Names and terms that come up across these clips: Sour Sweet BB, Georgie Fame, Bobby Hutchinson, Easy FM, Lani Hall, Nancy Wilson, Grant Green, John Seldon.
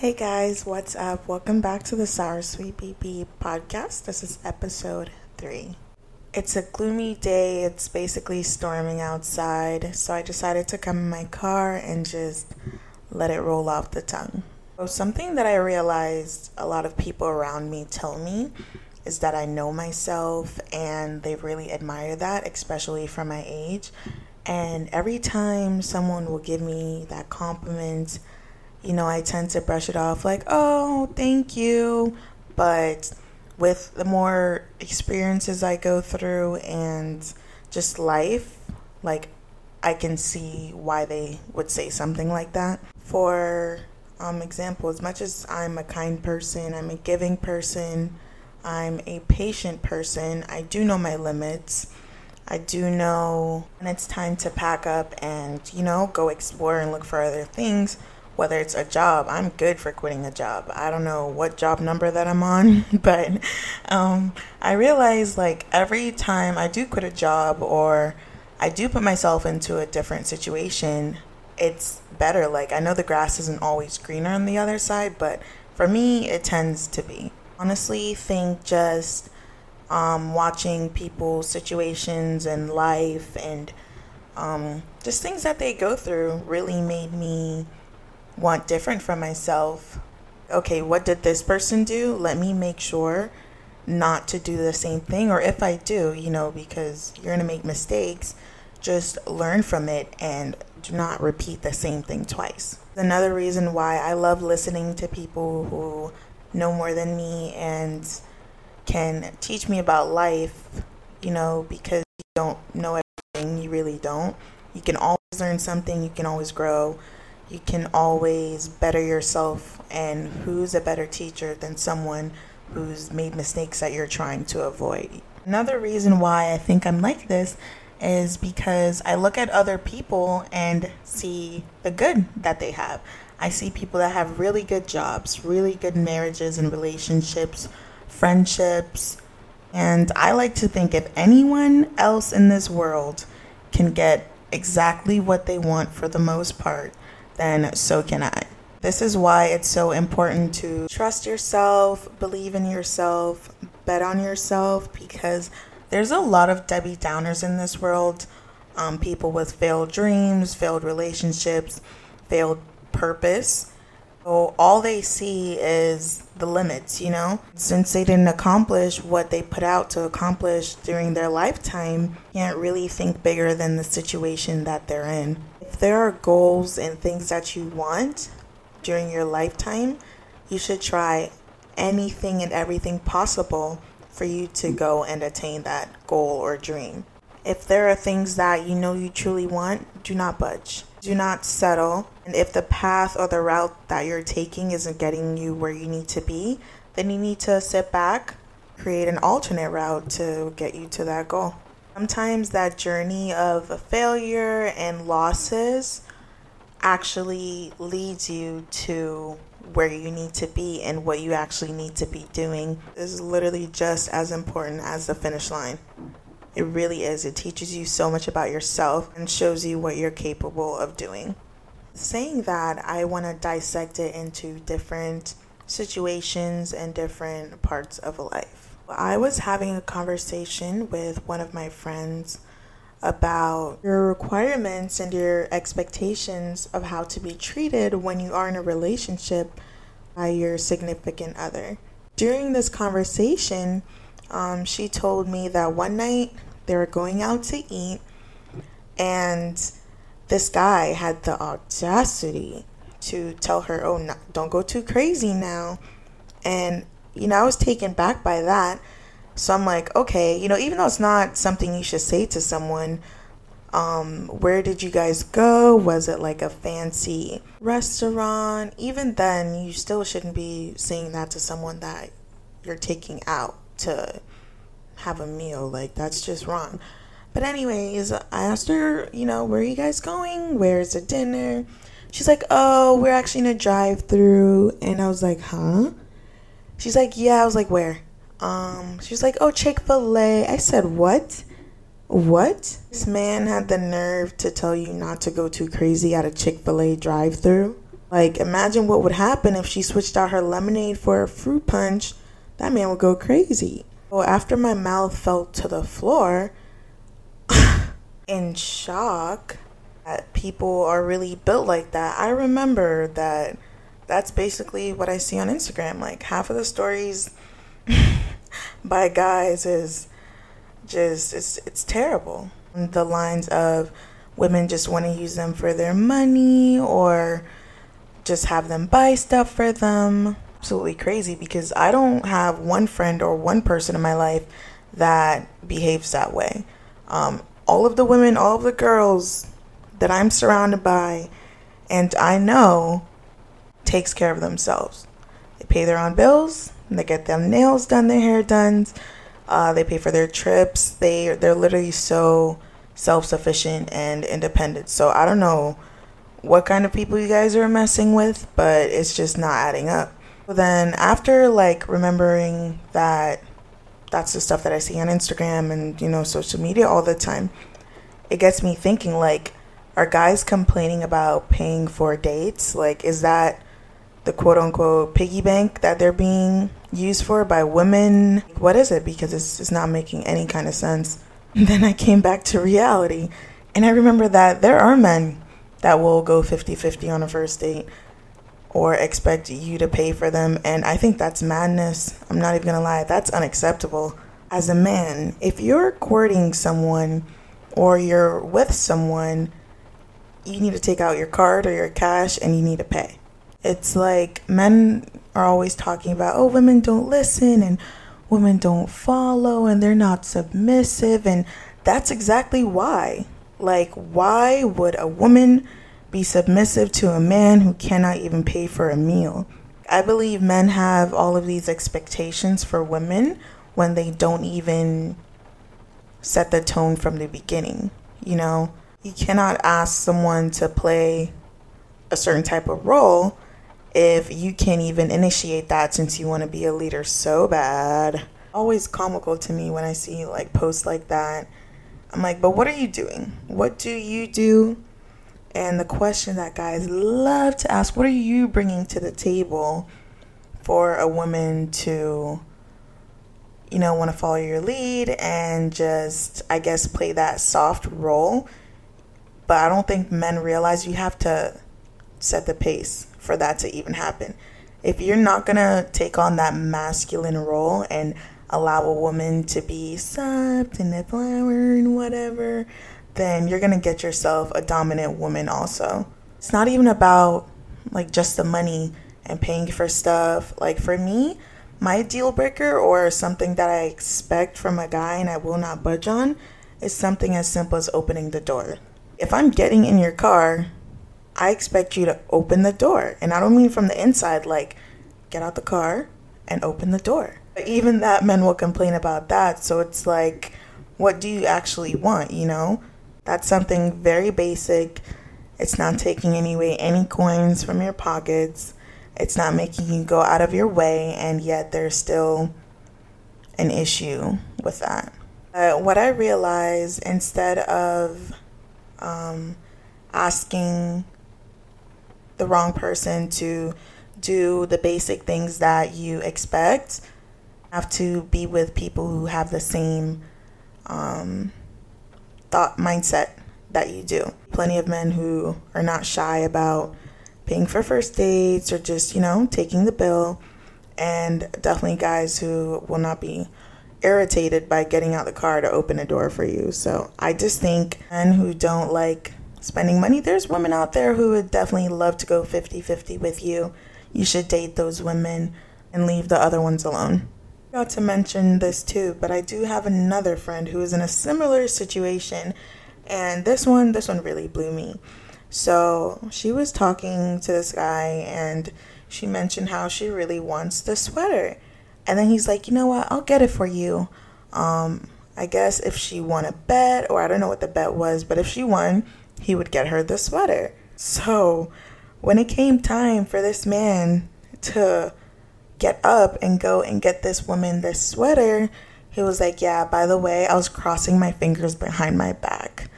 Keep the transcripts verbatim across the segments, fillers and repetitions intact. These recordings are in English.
Hey guys, what's up? Welcome back to the Sour Sweet B B podcast. This is episode three. It's a gloomy day. It's basically storming outside. So I decided to come in my car and just let it roll off the tongue. So something that I realized a lot of people around me tell me is that I know myself, and they really admire that, especially for my age. And every time someone will give me that compliment, you know, I tend to brush it off like, oh, thank you. But with the more experiences I go through and just life, like, I can see why they would say something like that. For um, example, as much as I'm a kind person, I'm a giving person, I'm a patient person, I do know my limits. I do know when it's time to pack up and, you know, go explore and look for other things. Whether it's a job, I'm good for quitting a job. I don't know what job number that I'm on, but um, I realize, like, every time I do quit a job or I do put myself into a different situation, it's better. Like, I know the grass isn't always greener on the other side, but for me, it tends to be. Honestly, think just um, watching people's situations and life and um, just things that they go through really made me want different from myself. Okay, what did this person do? Let me make sure not to do the same thing. Or if I do, you know, because you're going to make mistakes, just learn from it and do not repeat the same thing twice. Another reason why I love listening to people who know more than me and can teach me about life, you know, because you don't know everything, you really don't. You can always learn something, you can always grow. You can always better yourself, and who's a better teacher than someone who's made mistakes that you're trying to avoid? Another reason why I think I'm like this is because I look at other people and see the good that they have. I see people that have really good jobs, really good marriages and relationships, friendships, and I like to think if anyone else in this world can get exactly what they want for the most part, then so can I. This is why it's so important to trust yourself, believe in yourself, bet on yourself, because there's a lot of Debbie Downers in this world. Um, people with failed dreams, failed relationships, failed purpose. So all they see is the limits, you know? Since they didn't accomplish what they put out to accomplish during their lifetime, you can't really think bigger than the situation that they're in. If there are goals and things that you want during your lifetime, you should try anything and everything possible for you to go and attain that goal or dream. If there are things that you know you truly want, do not budge. Do not settle. And if the path or the route that you're taking isn't getting you where you need to be, then you need to sit back, create an alternate route to get you to that goal. Sometimes that journey of failure and losses actually leads you to where you need to be and what you actually need to be doing. This is literally just as important as the finish line. It really is. It teaches you so much about yourself and shows you what you're capable of doing. Saying that, I want to dissect it into different situations and different parts of life. I was having a conversation with one of my friends about your requirements and your expectations of how to be treated when you are in a relationship by your significant other. During this conversation, um, she told me that one night they were going out to eat, and this guy had the audacity to tell her, oh, no, don't go too crazy now. And you know, I was taken back by that. So I'm like, okay, you know, even though it's not something you should say to someone, um, where did you guys go? Was it like a fancy restaurant? Even then, you still shouldn't be saying that to someone that you're taking out to have a meal. Like, that's just wrong. But anyways, I asked her, you know, where are you guys going? Where's the dinner? She's like, oh, we're actually in a drive-through. And I was like, huh? She's like, yeah. I was like, where? Um, she's like, oh, Chick-fil-A. I said, what? What? This man had the nerve to tell you not to go too crazy at a Chick-fil-A drive-thru. Like, imagine what would happen if she switched out her lemonade for a fruit punch. That man would go crazy. So after my mouth fell to the floor, in shock that people are really built like that, I remember that that's basically what I see on Instagram. Like, half of the stories by guys is just, it's, it's terrible. The lines of women just want to use them for their money or just have them buy stuff for them. Absolutely crazy, because I don't have one friend or one person in my life that behaves that way. Um, all of the women, all of the girls that I'm surrounded by and I know takes care of themselves. They pay their own bills, they get their nails done, their hair done, uh, they pay for their trips. They, they're literally so self-sufficient and independent. So I don't know what kind of people you guys are messing with, but it's just not adding up. Then after, like, remembering that that's the stuff that I see on Instagram and, you know, social media all the time, it gets me thinking, like, are guys complaining about paying for dates? Like, is that the quote-unquote piggy bank that they're being used for by women? What is it? Because it's, it's not making any kind of sense. And then I came back to reality, and I remember that there are men that will go fifty-fifty on a first date or expect you to pay for them, and I think that's madness. I'm not even gonna lie, that's unacceptable. As a man, if you're courting someone or you're with someone, you need to take out your card or your cash and you need to pay. It's like, men are always talking about, oh, women don't listen and women don't follow and they're not submissive, and that's exactly why. Like, why would a woman be submissive to a man who cannot even pay for a meal? I believe men have all of these expectations for women when they don't even set the tone from the beginning. You know, you cannot ask someone to play a certain type of role if you can't even initiate that, since you want to be a leader so bad. Always comical to me when I see, like, posts like that. I'm like, but what are you doing? What do you do? And the question that guys love to ask, what are you bringing to the table for a woman to, you know, want to follow your lead and just, I guess, play that soft role? But I don't think men realize you have to set the pace for that to even happen. If you're not going to take on that masculine role and allow a woman to be soft and a flower and whatever, then you're going to get yourself a dominant woman also. It's not even about, like, just the money and paying for stuff. Like, for me, my deal breaker or something that I expect from a guy and I will not budge on is something as simple as opening the door. If I'm getting in your car, I expect you to open the door. And I don't mean from the inside, like, get out the car and open the door. But even that, men will complain about that. So it's like, what do you actually want, you know? That's something very basic. It's not taking anyway any coins from your pockets. It's not making you go out of your way, and yet there's still an issue with that. Uh, what I realized, instead of um, asking the wrong person to do the basic things that you expect, have to be with people who have the same um thought mindset that you do. Plenty of men who are not shy about paying for first dates or just, you know, taking the bill, and definitely guys who will not be irritated by getting out the car to open a door for you. So I just think men who don't like spending money, there's women out there who would definitely love to go fifty-fifty with you. You should date those women and leave the other ones alone. I forgot to mention this too, but I do have another friend who is in a similar situation, and this one this one really blew me. So she was talking to this guy, and she mentioned how she really wants the sweater, and then he's like, you know what, I'll get it for you. um I guess if she won a bet, or I don't know what the bet was, but if she won, he would get her the sweater. So when it came time for this man to get up and go and get this woman this sweater, he was like, yeah, by the way, I was crossing my fingers behind my back.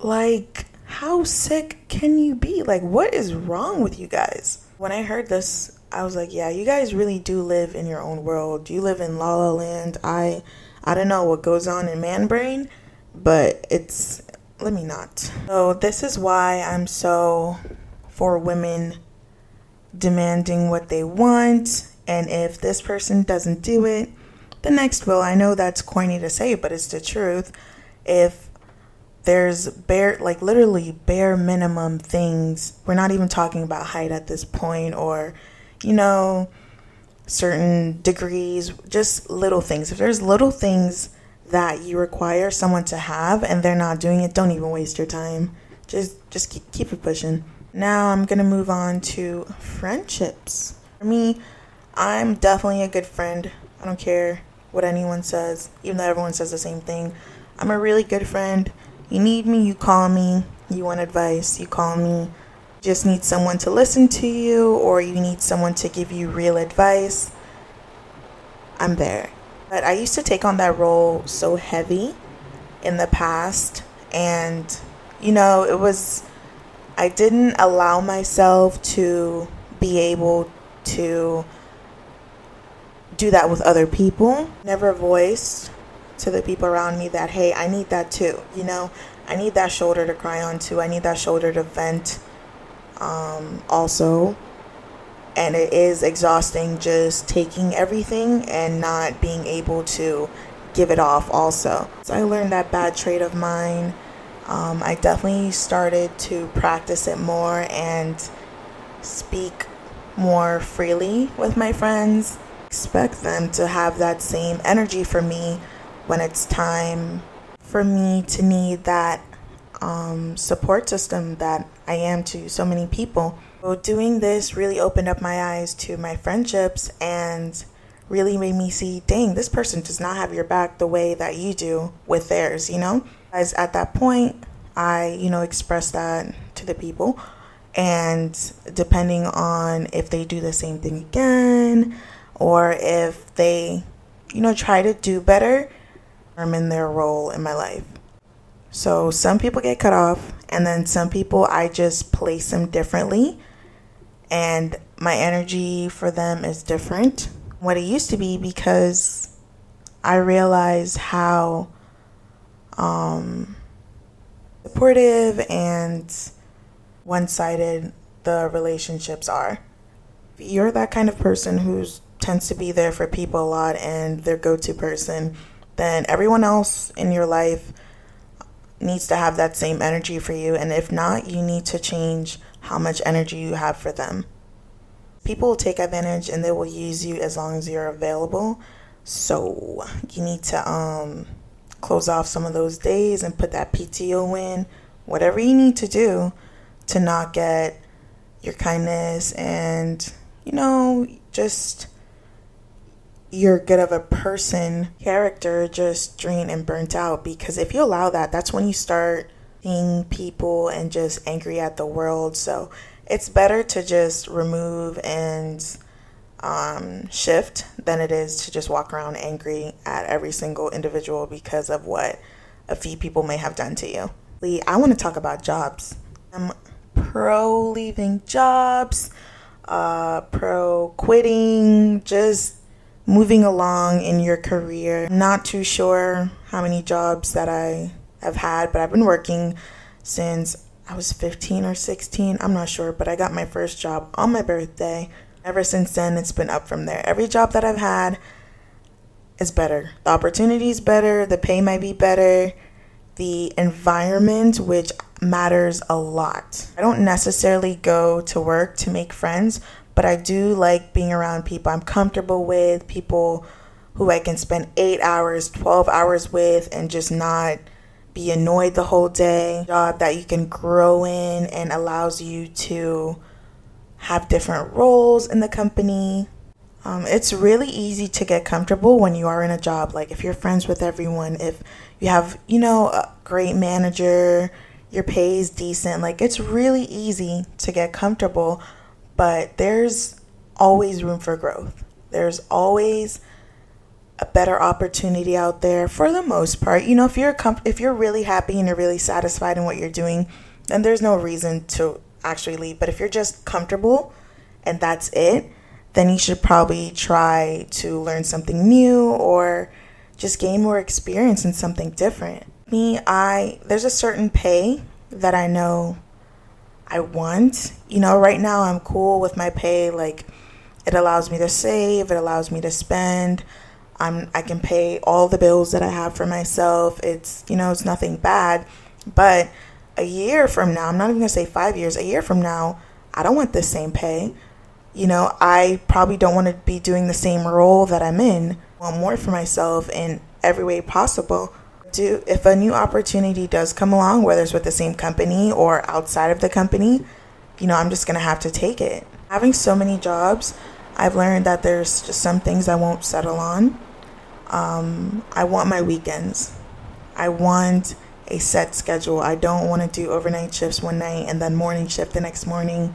Like, how sick can you be? Like, what is wrong with you guys? When I heard this, I was like, yeah, you guys really do live in your own world. You live in La La Land. I, I don't know what goes on in man brain, but it's, let me not. So this is why I'm so for women demanding what they want. And if this person doesn't do it, the next will. I know that's corny to say, but it's the truth. If there's bare, like literally bare minimum things, we're not even talking about height at this point, or, you know, certain degrees, just little things. If there's little things that you require someone to have and they're not doing it, don't even waste your time. Just just keep, keep it pushing. Now I'm going to move on to friendships. For me, I'm definitely a good friend. I don't care what anyone says, even though everyone says the same thing. I'm a really good friend. You need me, you call me. You want advice, you call me. Just need someone to listen to you, or you need someone to give you real advice, I'm there. But I used to take on that role so heavy in the past, and, you know, it was, I didn't allow myself to be able to do that with other people. Never voiced to the people around me that, hey, I need that too, you know, I need that shoulder to cry on to, I need that shoulder to vent um, also. And it is exhausting just taking everything and not being able to give it off also. So I learned that bad trait of mine. Um, I definitely started to practice it more and speak more freely with my friends. Expect them to have that same energy for me when it's time for me to need that um, support system that I am to so many people. So doing this really opened up my eyes to my friendships and really made me see, dang, this person does not have your back the way that you do with theirs, you know? As at that point, I, you know, expressed that to the people. And depending on if they do the same thing again, or if they, you know, try to do better, I'm in their role in my life. So some people get cut off, and then some people I just place them differently, and my energy for them is different what it used to be, because I realize how um, supportive and one-sided the relationships are. If you're that kind of person who tends to be there for people a lot and their go-to person, then everyone else in your life needs to have that same energy for you. And if not, you need to change how much energy you have for them. People will take advantage and they will use you as long as you're available. So you need to um, close off some of those days and put that P T O in, whatever you need to do to not get your kindness and, you know, just you're good of a person character just drained and burnt out. Because if you allow that, that's when you start seeing people and just angry at the world. So it's better to just remove and um, shift than it is to just walk around angry at every single individual because of what a few people may have done to you. Lee, I want to talk about jobs. I'm pro leaving jobs, uh, pro quitting, just moving along in your career. Not too sure how many jobs that I have had, but I've been working since I was fifteen or sixteen. I'm not sure, but I got my first job on my birthday. Ever since then, it's been up from there. Every job that I've had is better. The opportunity is better. The pay might be better. The environment, which matters a lot. I don't necessarily go to work to make friends, but I do like being around people I'm comfortable with, people who I can spend eight hours, twelve hours with and just not be annoyed the whole day. A job that you can grow in and allows you to have different roles in the company. Um, it's really easy to get comfortable when you are in a job. Like if you're friends with everyone, if you have, you know, a great manager, your pay is decent, like it's really easy to get comfortable. But there's always room for growth. There's always a better opportunity out there for the most part. You know, if you're com- if you're really happy and you're really satisfied in what you're doing, and there's no reason to actually leave, but if you're just comfortable and that's it, then you should probably try to learn something new or just gain more experience in something different. Me, I there's a certain pay that I know I want. You know, right now I'm cool with my pay. Like, it allows me to save, it allows me to spend. I'm I can pay all the bills that I have for myself. It's, you know, it's nothing bad. But a year from now, I'm not even gonna say five years, a year from now, I don't want the same pay. You know, I probably don't want to be doing the same role that I'm in. I want more for myself in every way possible. Do if a new opportunity does come along, whether it's with the same company or outside of the company, you know, I'm just gonna have to take it. Having so many jobs, I've learned that there's just some things I won't settle on. Um, I want my weekends. I want a set schedule. I don't want to do overnight shifts one night and then morning shift the next morning.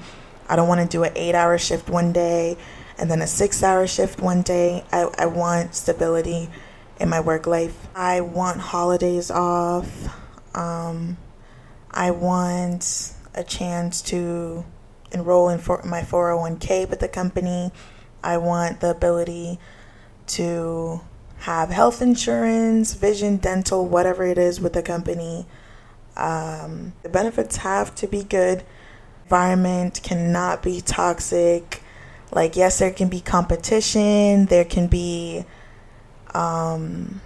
I don't want to do an eight-hour shift one day and then a six-hour shift one day. I, I want stability in my work life. I want holidays off. Um, I want a chance to enroll in for my four oh one k with the company. I want the ability to have health insurance, vision, dental, whatever it is with the company. Um, the benefits have to be good. Environment cannot be toxic. Like, yes, there can be competition. There can be um,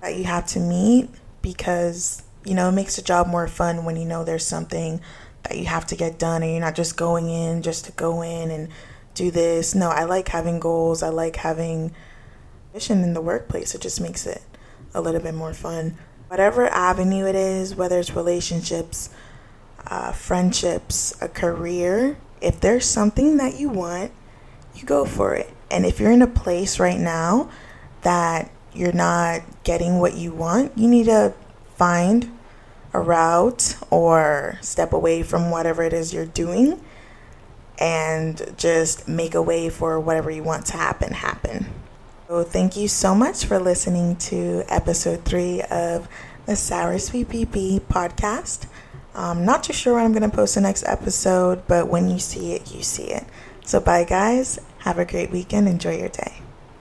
that you have to meet because, you know, it makes the job more fun when you know there's something that you have to get done and you're not just going in just to go in and do this. No, I like having goals. I like having vision in the workplace. It just makes it a little bit more fun. Whatever avenue it is, whether it's relationships, uh, friendships, a career, if there's something that you want, you go for it. And if you're in a place right now that you're not getting what you want, you need to find a route or step away from whatever it is you're doing and just make a way for whatever you want to happen happen. So thank you so much for listening to episode three of the Sour Sweet B B podcast. I'm not too sure when I'm going to post the next episode, but when you see it, you see it. So bye guys, have a great weekend, enjoy your day.